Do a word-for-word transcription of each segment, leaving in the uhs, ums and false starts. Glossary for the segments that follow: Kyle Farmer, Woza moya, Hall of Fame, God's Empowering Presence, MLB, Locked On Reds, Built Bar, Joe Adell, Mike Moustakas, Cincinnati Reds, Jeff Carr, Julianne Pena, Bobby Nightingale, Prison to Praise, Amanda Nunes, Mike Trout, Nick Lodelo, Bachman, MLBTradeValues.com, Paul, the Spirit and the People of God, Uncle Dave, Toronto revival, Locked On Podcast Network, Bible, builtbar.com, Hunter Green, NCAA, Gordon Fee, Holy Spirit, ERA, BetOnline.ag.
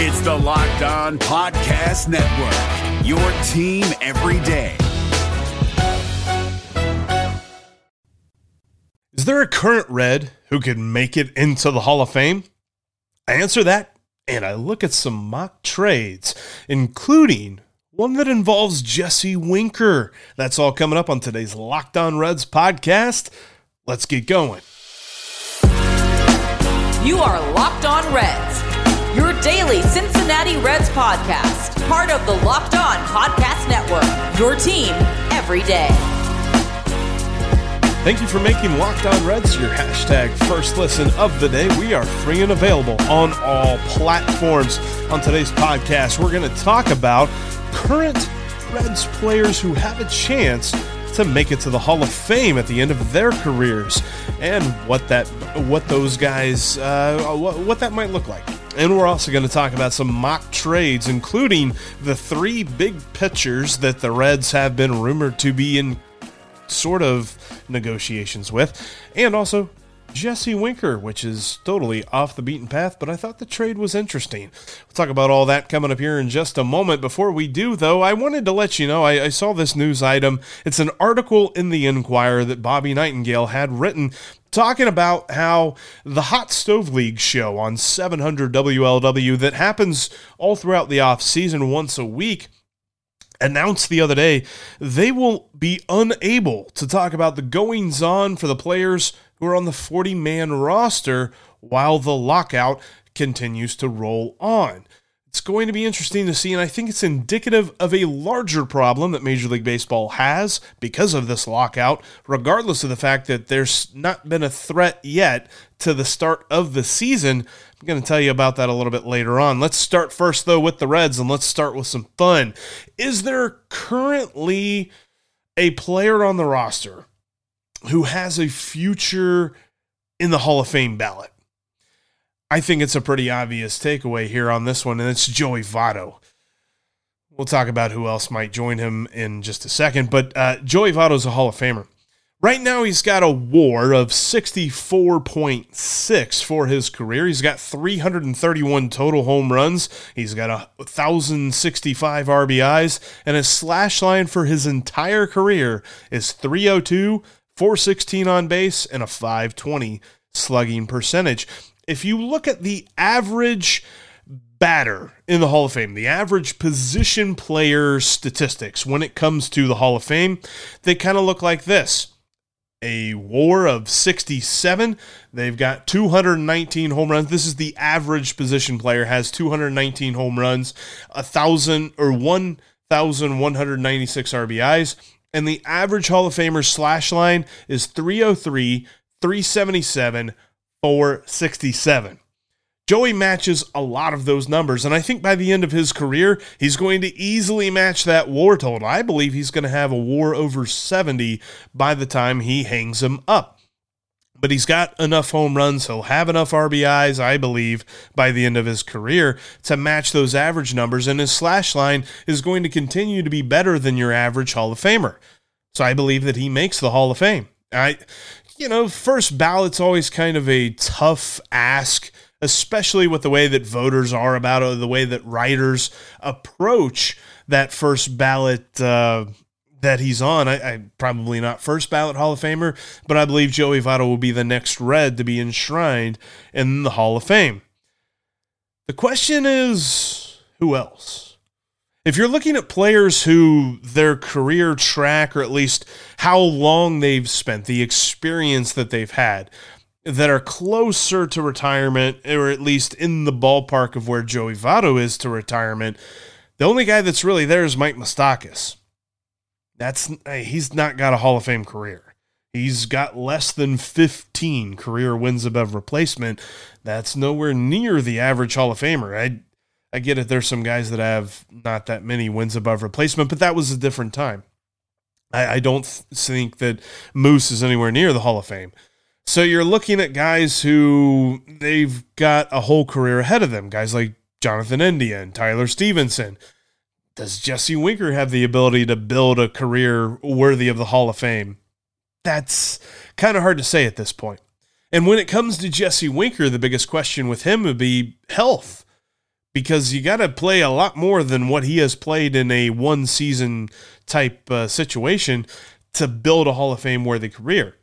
It's the Locked On Podcast Network, your team every day. Is there a current Red who could make it into the Hall of Fame? I answer that, and I look at some mock trades, including one that involves Jesse Winker. That's all coming up on today's Locked On Reds podcast. Let's get going. You are Locked On Reds, your daily Cincinnati Reds podcast, part of the Locked On Podcast Network, your team every day. Thank you for making Locked On Reds your hashtag first listen of the day. We are free and available on all platforms. On today's podcast, we're going to talk about current Reds players who have a chance to make it to the Hall of Fame at the end of their careers, and what that, what those guys, uh, what, what that might look like. And we're also going to talk about some mock trades, including the three big pitchers that the Reds have been rumored to be in sort of negotiations with, and also Jesse Winker, which is totally off the beaten path, but I thought the trade was interesting. We'll talk about all that coming up here in just a moment. Before we do, though, I wanted to let you know, I, I saw this news item. It's an article in the Enquirer that Bobby Nightingale had written talking about how the Hot Stove League show on seven hundred W L W that happens all throughout the offseason once a week announced the other day they will be unable to talk about the goings-on for the players who are on the forty-man roster while the lockout continues to roll on. It's going to be interesting to see, and I think it's indicative of a larger problem that Major League Baseball has because of this lockout, regardless of the fact that there's not been a threat yet to the start of the season. I'm going to tell you about that a little bit later on. Let's start first, though, with the Reds, and let's start with some fun. Is there currently a player on the roster who has a future in the Hall of Fame ballot? I think it's a pretty obvious takeaway here on this one, and it's Joey Votto. We'll talk about who else might join him in just a second, but uh, Joey Votto's a Hall of Famer. Right now, he's got a W A R of sixty-four point six for his career. He's got three hundred thirty-one total home runs. He's got one thousand sixty-five R B Is, and his slash line for his entire career is three oh two, four sixteen on base, and a five twenty slugging percentage. If you look at the average batter in the Hall of Fame, the average position player statistics when it comes to the Hall of Fame, they kind of look like this. A W A R of sixty-seven. They've got two hundred nineteen home runs. This is the average position player, has two hundred nineteen home runs, one thousand or one thousand one hundred ninety-six R B Is. And the average Hall of Famer slash line is three oh three, three seventy-seven, four sixty-seven. Joey matches a lot of those numbers, and I think by the end of his career, he's going to easily match that W A R total. I believe he's going to have a W A R over seventy by the time he hangs him up. But he's got enough home runs, he'll have enough R B Is, I believe, by the end of his career to match those average numbers, and his slash line is going to continue to be better than your average Hall of Famer. So I believe that he makes the Hall of Fame. I, you know, first ballot's always kind of a tough ask, especially with the way that voters are about it, the way that writers approach that first ballot uh that he's on. I, I probably not first ballot Hall of Famer, but I believe Joey Votto will be the next Red to be enshrined in the Hall of Fame. The question is, who else? If you're looking at players who their career track, or at least how long they've spent, the experience that they've had, that are closer to retirement, or at least in the ballpark of where Joey Votto is to retirement, the only guy that's really there is Mike Moustakas. That's, he's not got a Hall of Fame career. He's got less than fifteen career wins above replacement. That's nowhere near the average Hall of Famer. I I get it. There's some guys that have not that many wins above replacement, but that was a different time. I, I don't think that Moose is anywhere near the Hall of Fame. So you're looking at guys who they've got a whole career ahead of them, guys like Jonathan India and Tyler Stevenson. Does Jesse Winker have the ability to build a career worthy of the Hall of Fame? That's kind of hard to say at this point. And when it comes to Jesse Winker, the biggest question with him would be health, because you got to play a lot more than what he has played in a one-season type uh, situation to build a Hall of Fame-worthy career.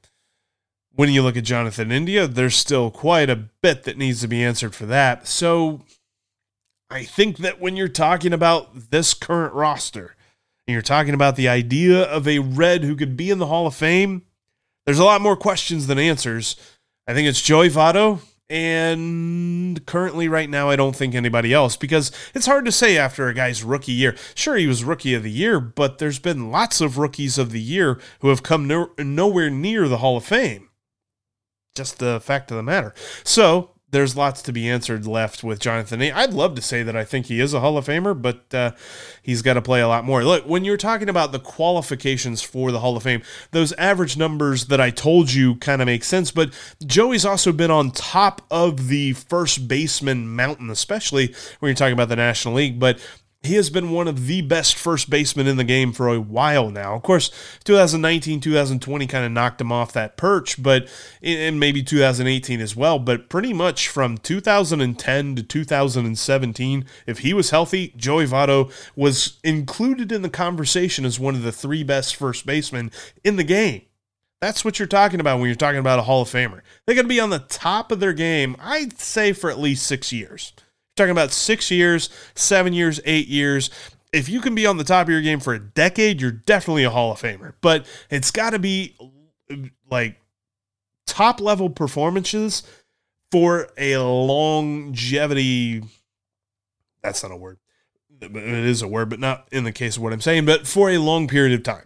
When you look at Jonathan India, there's still quite a bit that needs to be answered for that. So I think that when you're talking about this current roster and you're talking about the idea of a Red who could be in the Hall of Fame, there's a lot more questions than answers. I think it's Joey Votto, and currently right now I don't think anybody else, because it's hard to say after a guy's rookie year. Sure, he was Rookie of the Year, but there's been lots of Rookies of the Year who have come no- nowhere near the Hall of Fame. Just the fact of the matter. So there's lots to be answered left with Jonathan. I'd love to say that I think he is a Hall of Famer, but uh, he's got to play a lot more. Look, when you're talking about the qualifications for the Hall of Fame, those average numbers that I told you kind of make sense, but Joey's also been on top of the first baseman mountain, especially when you're talking about the National League, but he has been one of the best first basemen in the game for a while now. Of course, twenty nineteen, twenty twenty kind of knocked him off that perch, but and maybe two thousand eighteen as well. But pretty much from two thousand ten to two thousand seventeen, if he was healthy, Joey Votto was included in the conversation as one of the three best first basemen in the game. That's what you're talking about when you're talking about a Hall of Famer. They're going to be on the top of their game, I'd say, for at least six years. Talking about six years, seven years, eight years. If you can be on the top of your game for a decade, you're definitely a Hall of Famer. But it's got to be like top-level performances for a longevity. That's not a word. It is a word, but not in the case of what I'm saying, but for a long period of time.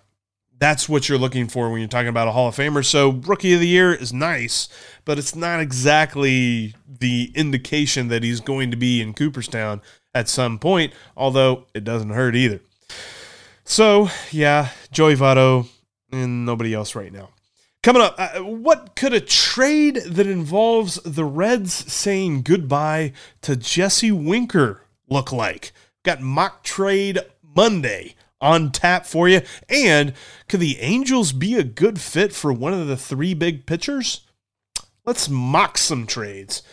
That's what you're looking for when you're talking about a Hall of Famer. So Rookie of the Year is nice, but it's not exactly the indication that he's going to be in Cooperstown at some point, although it doesn't hurt either. So, yeah, Joey Votto and nobody else right now. Coming up, uh, what could a trade that involves the Reds saying goodbye to Jesse Winker look like? Got Mock Trade Monday on tap for you. And could the Angels be a good fit for one of the three big pitchers? Let's mock some trades.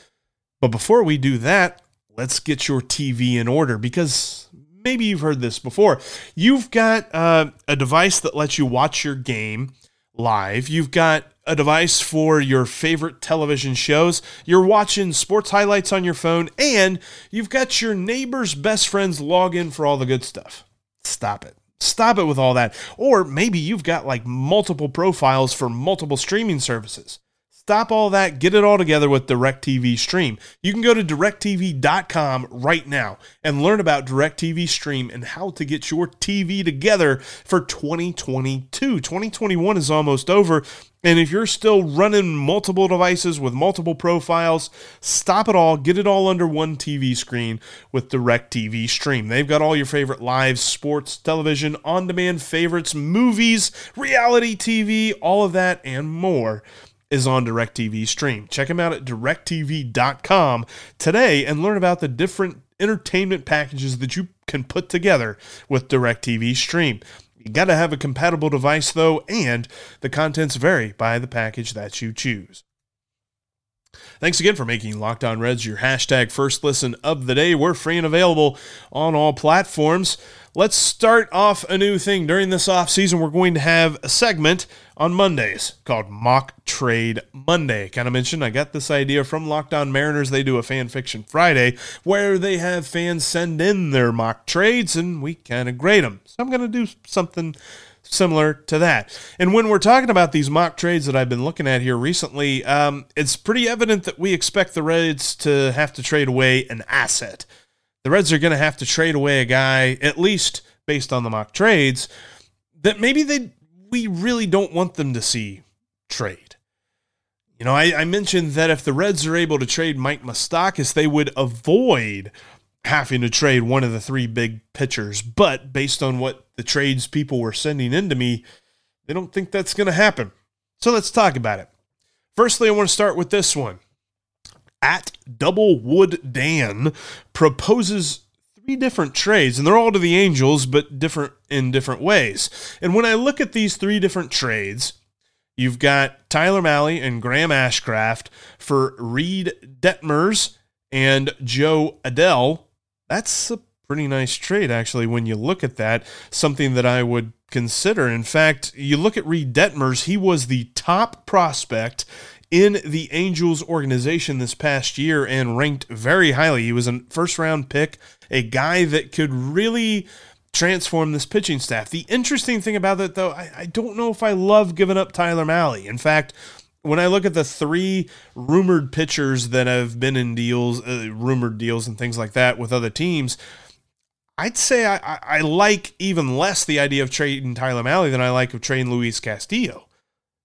But before we do that, let's get your T V in order, because maybe you've heard this before. You've got uh, a device that lets you watch your game live. You've got a device for your favorite television shows. You're watching sports highlights on your phone, and you've got your neighbor's best friends log in for all the good stuff. Stop it. Stop it with all that. Or maybe you've got like multiple profiles for multiple streaming services. Stop all that. Get it all together with DirecTV Stream. You can go to direct t v dot com right now and learn about DirecTV Stream and how to get your T V together for twenty twenty-two. twenty twenty-one is almost over. And if you're still running multiple devices with multiple profiles, stop it all. Get it all under one T V screen with DirecTV Stream. They've got all your favorite live sports, television, on-demand favorites, movies, reality T V, all of that and more is on DirecTV Stream. Check them out at direct t v dot com today and learn about the different entertainment packages that you can put together with DirecTV Stream. You got to have a compatible device, though, and the contents vary by the package that you choose. Thanks again for making Locked On Reds your hashtag first listen of the day. We're free and available on all platforms. Let's start off a new thing. During this offseason, we're going to have a segment on Mondays called Mock Trade Monday. Kind of mentioned, I got this idea from Locked On Mariners. They do a Fan Fiction Friday where they have fans send in their mock trades and we kind of grade them. So I'm going to do something similar to that. And when we're talking about these mock trades that I've been looking at here recently, um, it's pretty evident that we expect the Reds to have to trade away an asset. The Reds are going to have to trade away a guy, at least based on the mock trades, that maybe they we really don't want them to see trade. You know, I, I mentioned that if the Reds are able to trade Mike Moustakas, they would avoid having to trade one of the three big pitchers. But based on what the trades people were sending in to me, they don't think that's going to happen. So let's talk about it. Firstly, I want to start with this one. At Double Wood Dan proposes three different trades, and they're all to the Angels, but different in different ways. And when I look at these three different trades, you've got Tyler Mahle and Graham Ashcraft for Reed Detmers and Joe Adell, That's a pretty nice trade, actually, when you look at that. Something that I would consider. In fact, you look at Reed Detmers, he was the top prospect in the Angels organization this past year and ranked very highly. He was a first-round pick, a guy that could really transform this pitching staff. The interesting thing about it, though, I, I don't know if I love giving up Tyler Mahle. In fact, when I look at the three rumored pitchers that have been in deals, uh, rumored deals and things like that with other teams, I'd say I, I, I like even less the idea of trading Tyler Mahle than I like of trading Luis Castillo.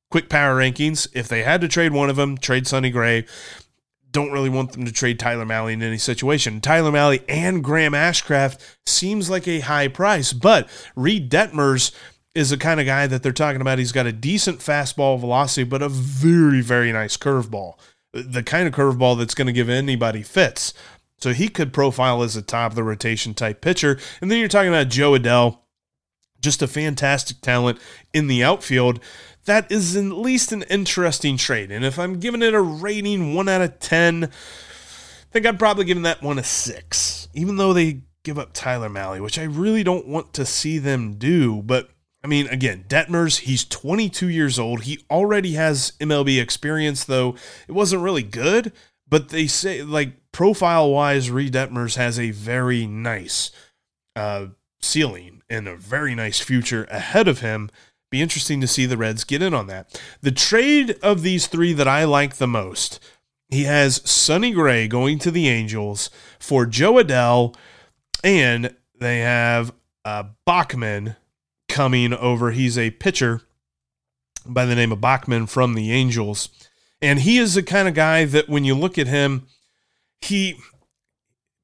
Quick power rankings, if they had to trade one of them, trade Sonny Gray. Don't really want them to trade Tyler Mahle in any situation. Tyler Mahle and Graham Ashcraft seems like a high price, but Reed Detmers is the kind of guy that they're talking about. He's got a decent fastball velocity, but a very, very nice curveball. The kind of curveball that's going to give anybody fits. So he could profile as a top of the rotation type pitcher. And then you're talking about Joe Adell, just a fantastic talent in the outfield. That is at least an interesting trade. And if I'm giving it a rating one out of ten, I think I'd probably give that one a six, even though they give up Tyler Mahle, which I really don't want to see them do. But I mean, again, Detmers, he's twenty-two years old. He already has M L B experience, though it wasn't really good, but they say, like, profile wise, Reed Detmers has a very nice uh, ceiling and a very nice future ahead of him. Be interesting to see the Reds get in on that. The trade of these three that I like the most, he has Sonny Gray going to the Angels for Joe Adell, and they have uh, Bachman coming over. He's a pitcher by the name of Bachman from the Angels, and he is the kind of guy that when you look at him, he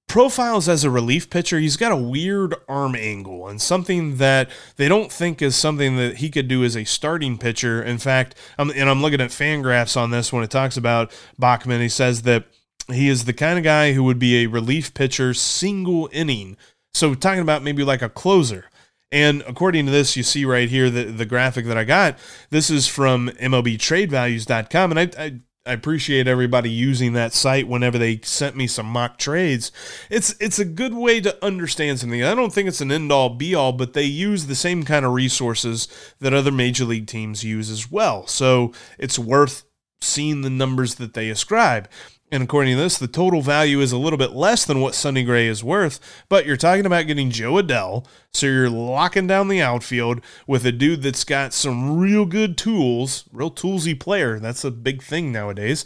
profiles as a relief pitcher. He's got a weird arm angle and something that they don't think is something that he could do as a starting pitcher. In fact, I'm, and I'm looking at Fangraphs on this when it talks about Bachman. He says that he is the kind of guy who would be a relief pitcher single inning. So talking about maybe like a closer. And according to this, you see right here, the, the graphic that I got, this is from M L B trade values dot com. And I, I I appreciate everybody using that site whenever they sent me some mock trades. It's it's a good way to understand something. I don't think it's an end-all, be-all, but they use the same kind of resources that other major league teams use as well. So it's worth seeing the numbers that they ascribe. And according to this, the total value is a little bit less than what Sonny Gray is worth, but you're talking about getting Joe Adell, so you're locking down the outfield with a dude that's got some real good tools, real toolsy player. That's a big thing nowadays.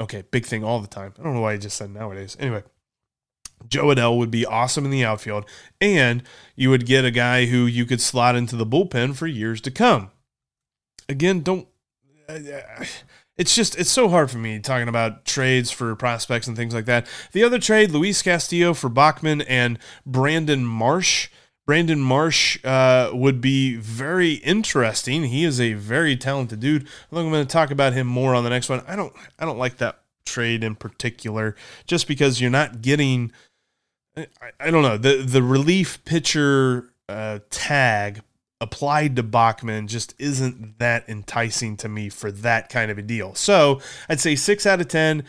Okay, big thing all the time. I don't know why I just said nowadays. Anyway, Joe Adell would be awesome in the outfield, and you would get a guy who you could slot into the bullpen for years to come. Again, don't... Uh, uh, It's just, it's so hard for me talking about trades for prospects and things like that. The other trade, Luis Castillo for Bachman and Brandon Marsh. Brandon Marsh uh, would be very interesting. He is a very talented dude. I think I'm going to talk about him more on the next one. I don't, I don't like that trade in particular, just because you're not getting, I, I don't know, the, the relief pitcher uh, tag applied to Bachman just isn't that enticing to me for that kind of a deal. So I'd say six out of ten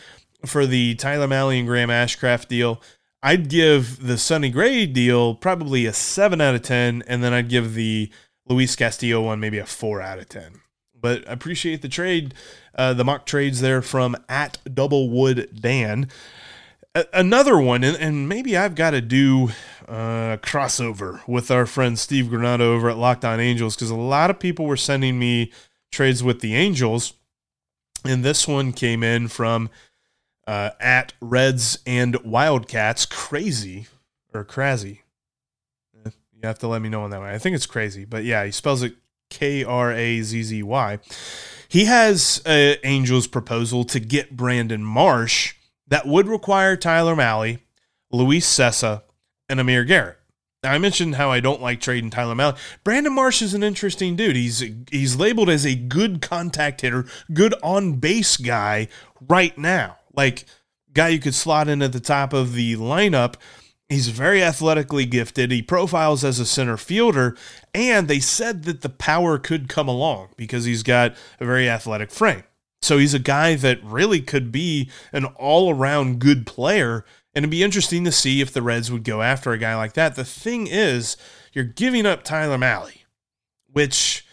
for the Tyler Mahle and Graham Ashcraft deal. I'd give the Sonny Gray deal probably a seven out of ten, and then I'd give the Luis Castillo one maybe a four out of ten. But I appreciate the trade, uh, the mock trades there from at Doublewood Dan. Another one, and, and maybe I've got to do a crossover with our friend Steve Granato over at Locked On Angels, because a lot of people were sending me trades with the Angels, and this one came in from uh, at Reds and Wildcats. Crazy, or Crazy. You have to let me know on that one. I think it's Crazy, but yeah, he spells it K R A Z Z Y. He has an Angels proposal to get Brandon Marsh. That would require Tyler Mahle, Luis Sessa, and Amir Garrett. Now, I mentioned how I don't like trading Tyler Mahle. Brandon Marsh is an interesting dude. He's he's labeled as a good contact hitter, good on-base guy right now. Like, guy you could slot in at the top of the lineup. He's very athletically gifted. He profiles as a center fielder, and they said that the power could come along because he's got a very athletic frame. So he's a guy that really could be an all-around good player And it'd be interesting to see if the Reds would go after a guy like that. The thing is, you're giving up Tyler Mahle, which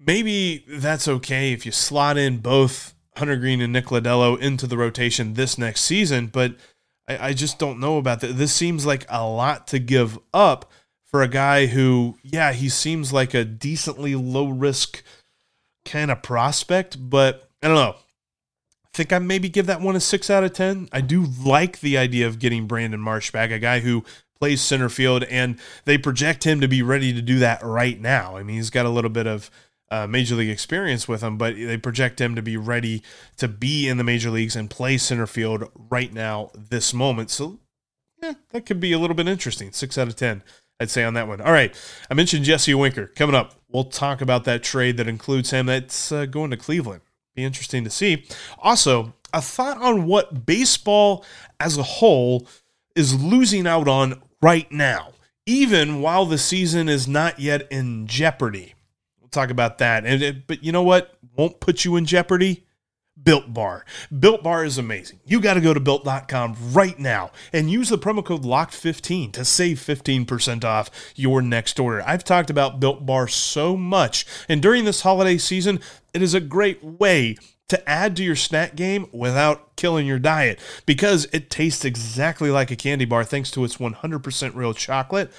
maybe that's okay if you slot in both Hunter Green and Nick Lodelo into the rotation this next season, but I, I just don't know about that. This seems like a lot to give up for a guy who, yeah, he seems like a decently low-risk kind of prospect, but I don't know. I think I maybe give that one a six out of ten. I do like the idea of getting Brandon Marsh back, a guy who plays center field, and they project him to be ready to do that right now. I mean, he's got a little bit of uh, major league experience with him, but they project him to be ready to be in the major leagues and play center field right now, this moment. So yeah, that could be a little bit interesting. six out of ten, I'd say on that one. All right, I mentioned Jesse Winker. Coming up, we'll talk about that trade that includes him that's uh, going to Cleveland. Be interesting to see. Also, a thought on what baseball as a whole is losing out on right now, even while the season is not yet in jeopardy. We'll talk about that. And it, but you know what won't put you in jeopardy? Built Bar. Built Bar is amazing. You got to go to built dot com right now and use the promo code locked fifteen to save fifteen percent off your next order. I've talked about Built Bar so much, and during this holiday season, it is a great way to add to your snack game without killing your diet, because it tastes exactly like a candy bar thanks to its one hundred percent real chocolate,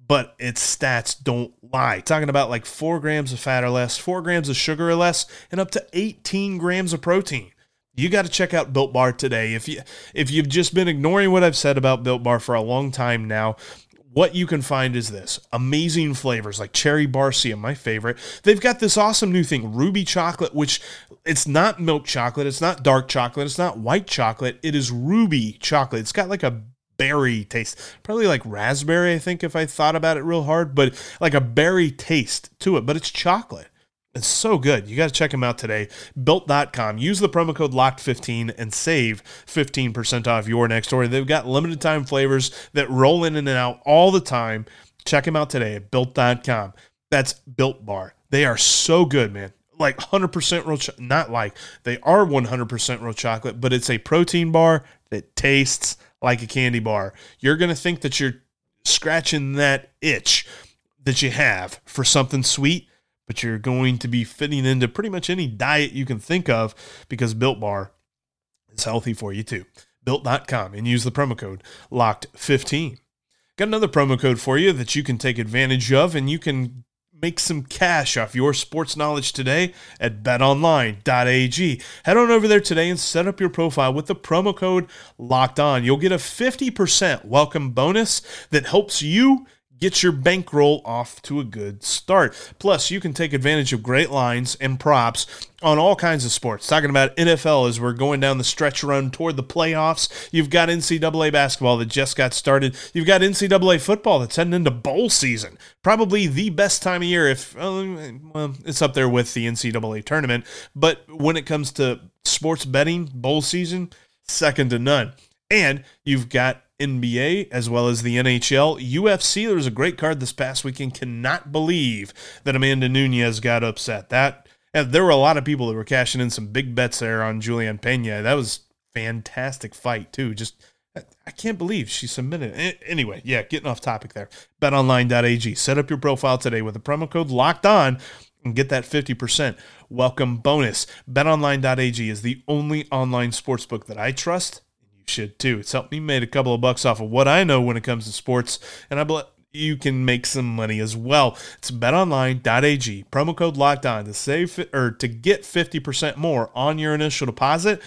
but its stats don't lie. Talking about like four grams of fat or less, four grams of sugar or less, and up to eighteen grams of protein. You got to check out Built Bar today. If you, if you've just been ignoring what I've said about Built Bar for a long time now, what you can find is this. Amazing flavors like Cherry Barcia, my favorite. They've got this awesome new thing, Ruby Chocolate, which it's not milk chocolate, it's not dark chocolate, it's not white chocolate, it is Ruby Chocolate. It's got like a berry taste, probably like raspberry, I think, if I thought about it real hard, but like a berry taste to it, but it's chocolate. It's so good. You got to check them out today. built dot com. Use the promo code locked fifteen and save fifteen percent off your next order. They've got limited time flavors that roll in and out all the time. Check them out today at built dot com. That's Built Bar. They are so good, man. Like one hundred percent real cho- not like. They are one hundred percent real chocolate, but it's a protein bar that tastes like a candy bar. You're going to think that you're scratching that itch that you have for something sweet, but you're going to be fitting into pretty much any diet you can think of, because Built Bar is healthy for you too. built dot com, and use the promo code locked fifteen. Got another promo code for you that you can take advantage of, and you can make some cash off your sports knowledge today at bet online dot a g. Head on over there today and set up your profile with the promo code Locked On. You'll get a fifty percent welcome bonus that helps you get your bankroll off to a good start. Plus, you can take advantage of great lines and props on all kinds of sports. Talking about N F L as we're going down the stretch run toward the playoffs. You've got N C double A basketball that just got started. You've got N C double A football that's heading into bowl season. Probably the best time of year if, well, it's up there with the N C double A tournament. But when it comes to sports betting, bowl season, second to none. And you've got N B A as well as the N H L. U F C, there was a great card this past weekend. Cannot believe that Amanda Nunes got upset. That and there were a lot of people that were cashing in some big bets there on Julianne Pena. That was a fantastic fight too. Just I can't believe she submitted. Anyway, yeah, getting off topic there. bet online dot a g. Set up your profile today with the promo code Locked On and get that fifty percent welcome bonus. bet online dot a g is the only online sportsbook that I trust. Should too. It's helped me make a couple of bucks off of what I know when it comes to sports, and I believe you can make some money as well. It's bet online dot a g, promo code Locked On to save or to get fifty percent more on your initial deposit,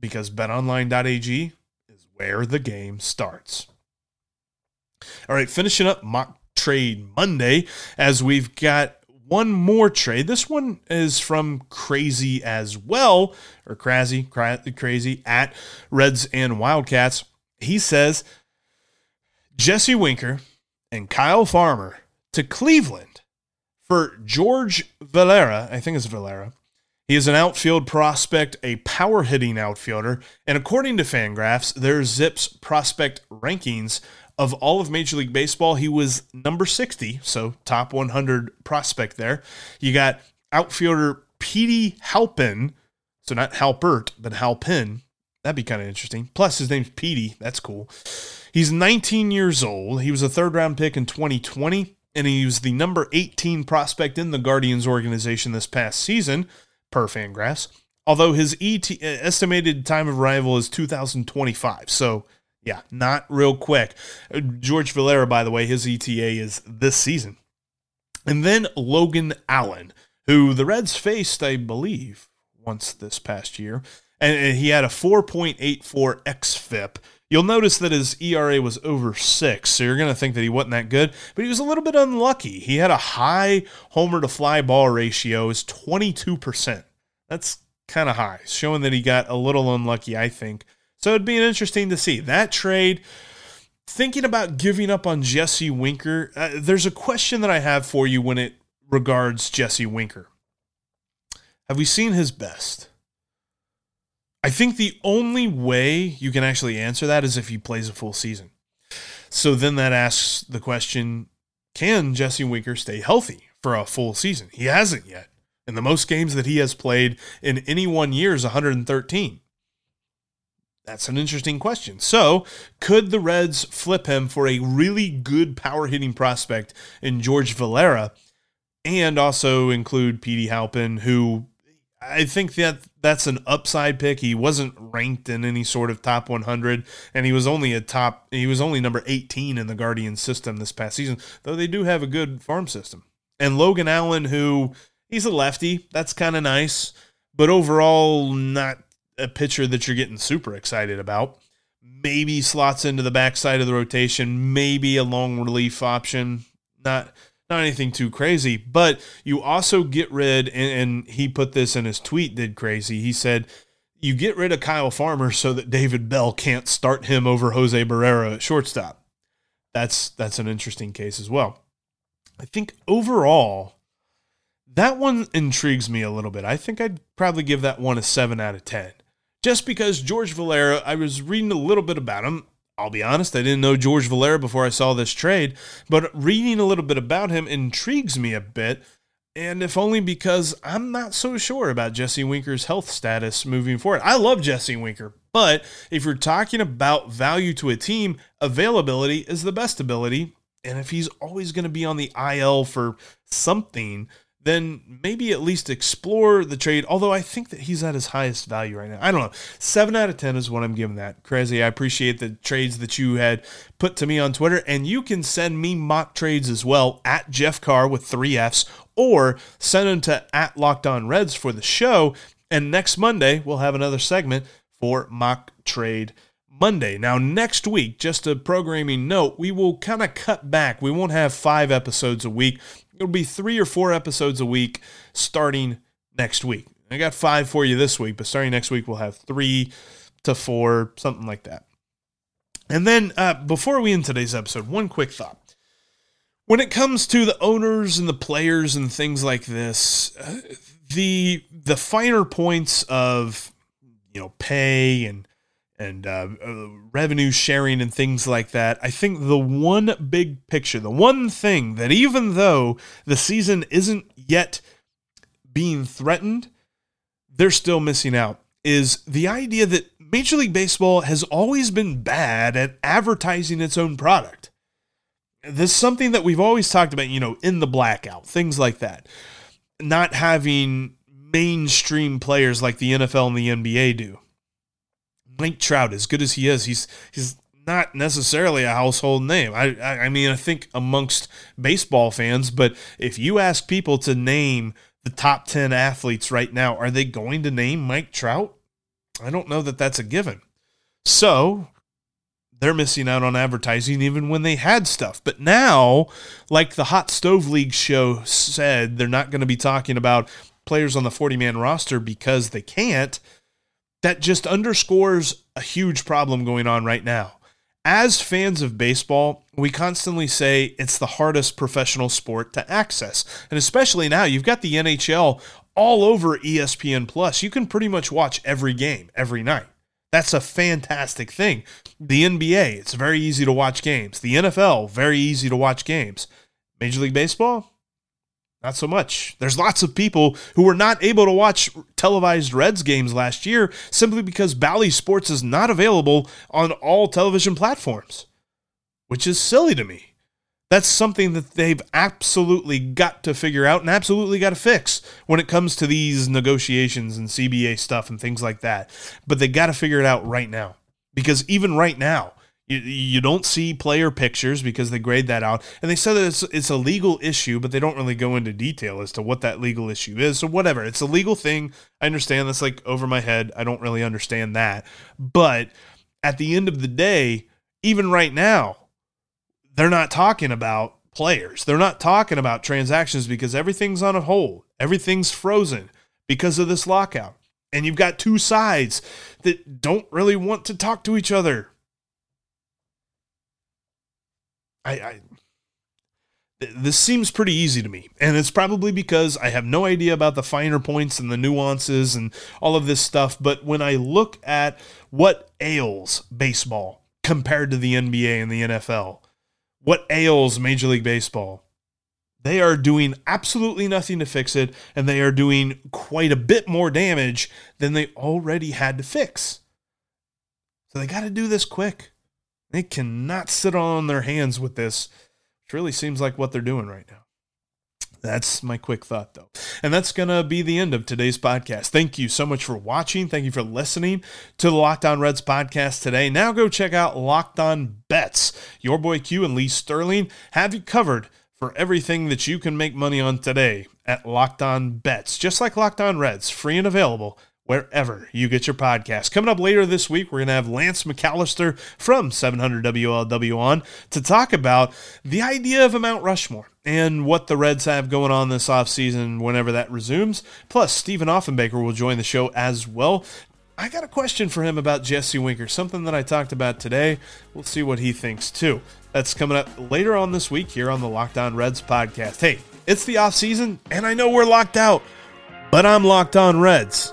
because bet online dot a g is where the game starts. All right, finishing up Mock Trade Monday, as we've got one more trade. This one is from Crazy as well, or Crazy, Crazy at Reds and Wildcats. He says, Jesse Winker and Kyle Farmer to Cleveland for George Valera. I think it's Valera. He is an outfield prospect, a power hitting outfielder. And according to Fangraphs, their Zips prospect rankings, of all of Major League Baseball, he was number sixty, so top one hundred prospect there. You got outfielder Petey Halpin, so not Halpert, but Halpin, That'd be kind of interesting. Plus, his name's Petey. That's cool. He's nineteen years old. He was a third-round pick in twenty twenty, and he was the number eighteen prospect in the Guardians organization this past season, per Fangraphs, although his E T, estimated time of arrival is two thousand twenty-five. So, yeah, not real quick. George Valera, by the way, his E T A is this season. And then Logan Allen, who the Reds faced, I believe, once this past year, and he had a four point eight four X F I P. You'll notice that his E R A was over six, so you're going to think that he wasn't that good, but he was a little bit unlucky. He had a high homer-to-fly ball ratio, is twenty-two percent. That's kind of high, showing that he got a little unlucky, I think. So it'd be interesting to see. That trade, thinking about giving up on Jesse Winker, uh, there's a question that I have for you when it regards Jesse Winker. Have we seen his best? I think the only way you can actually answer that is if he plays a full season. So then that asks the question, can Jesse Winker stay healthy for a full season? He hasn't yet. And the most games that he has played in any one year is one hundred thirteen. That's an interesting question. So could the Reds flip him for a really good power hitting prospect in George Valera and also include Petey Halpin, who I think that that's an upside pick. He wasn't ranked in any sort of top one hundred, and he was only a top, he was only number eighteen in the Guardians system this past season, though they do have a good farm system. And Logan Allen, who he's a lefty, that's kind of nice, but overall not a pitcher that you're getting super excited about. Maybe slots into the backside of the rotation, maybe a long relief option. Not Not anything too crazy, but you also get rid, and, and he put this in his tweet, did crazy. He said, you get rid of Kyle Farmer so that David Bell can't start him over Jose Barrera at shortstop. That's, that's an interesting case as well. I think overall, that one intrigues me a little bit. I think I'd probably give that one a seven out of ten. Just because George Valera, I was reading a little bit about him. I'll be honest, I didn't know George Valera before I saw this trade, but reading a little bit about him intrigues me a bit, and if only because I'm not so sure about Jesse Winker's health status moving forward. I love Jesse Winker, but if you're talking about value to a team, availability is the best ability, and if he's always going to be on the I L for something, then maybe at least explore the trade, although I think that he's at his highest value right now. I don't know. seven out of ten is what I'm giving that. Crazy. I appreciate the trades that you had put to me on Twitter, and you can send me mock trades as well, at Jeff Carr with three Fs, or send them to at Locked On Reds for the show, and next Monday we'll have another segment for Mock Trade Monday. Now, next week, just a programming note, we will kind of cut back. We won't have five episodes a week. It'll be three or four episodes a week starting next week. I got five for you this week, but starting next week, we'll have three to four, something like that. And then uh, before we end today's episode, one quick thought. When it comes to the owners and the players and things like this, uh, the the finer points of, you know, pay and and uh, uh, revenue sharing and things like that, I think the one big picture, the one thing that even though the season isn't yet being threatened, they're still missing out, is the idea that Major League Baseball has always been bad at advertising its own product. This is something that we've always talked about, you know, in the blackout, things like that. Not having mainstream players like the N F L and the N B A do. Mike Trout, as good as he is, he's he's not necessarily a household name. I, I I mean, I think amongst baseball fans, but if you ask people to name the top ten athletes right now, are they going to name Mike Trout? I don't know that that's a given. So they're missing out on advertising even when they had stuff. But now, like the Hot Stove League show said, they're not going to be talking about players on the forty-man roster because they can't. That just underscores a huge problem going on right now. As fans of baseball, we constantly say it's the hardest professional sport to access. And especially now, you've got the N H L all over E S P N Plus. You can pretty much watch every game, every night. That's a fantastic thing. The N B A, it's very easy to watch games. The N F L, very easy to watch games. Major League Baseball, Not so much. There's lots of people who were not able to watch televised Reds games last year simply because Bally Sports is not available on all television platforms, which is silly to me. That's something that they've absolutely got to figure out and absolutely got to fix when it comes to these negotiations and C B A stuff and things like that. But they got to figure it out right now, because even right now, you, you don't see player pictures because they grade that out. And they said that it's, it's a legal issue, but they don't really go into detail as to what that legal issue is. So whatever, it's a legal thing. I understand that's like over my head. I don't really understand that. But at the end of the day, even right now, they're not talking about players. They're not talking about transactions because everything's on a hold. Everything's frozen because of this lockout. And you've got two sides that don't really want to talk to each other. I, I this seems pretty easy to me. And it's probably because I have no idea about the finer points and the nuances and all of this stuff. But when I look at what ails baseball compared to the N B A and the N F L, what ails Major League Baseball? They are doing absolutely nothing to fix it, and they are doing quite a bit more damage than they already had to fix. So they got to do this quick. They cannot sit on their hands with this, which really seems like what they're doing right now. That's my quick thought, though. And that's going to be the end of today's podcast. Thank you so much for watching. Thank you for listening to the Locked On Reds podcast today. Now go check out Locked On Bets. Your boy Q and Lee Sterling have you covered for everything that you can make money on today at Locked On Bets. Just like Locked On Reds, free and available wherever you get your podcast. Coming up later this week, we're going to have Lance McAllister from seven hundred W L W on to talk about the idea of a Mount Rushmore and what the Reds have going on this offseason whenever that resumes. Plus, Stephen Offenbaker will join the show as well. I got a question for him about Jesse Winker, something that I talked about today. We'll see what he thinks, too. That's coming up later on this week here on the Locked On Reds podcast. Hey, it's the offseason, and I know we're locked out, but I'm Locked On Reds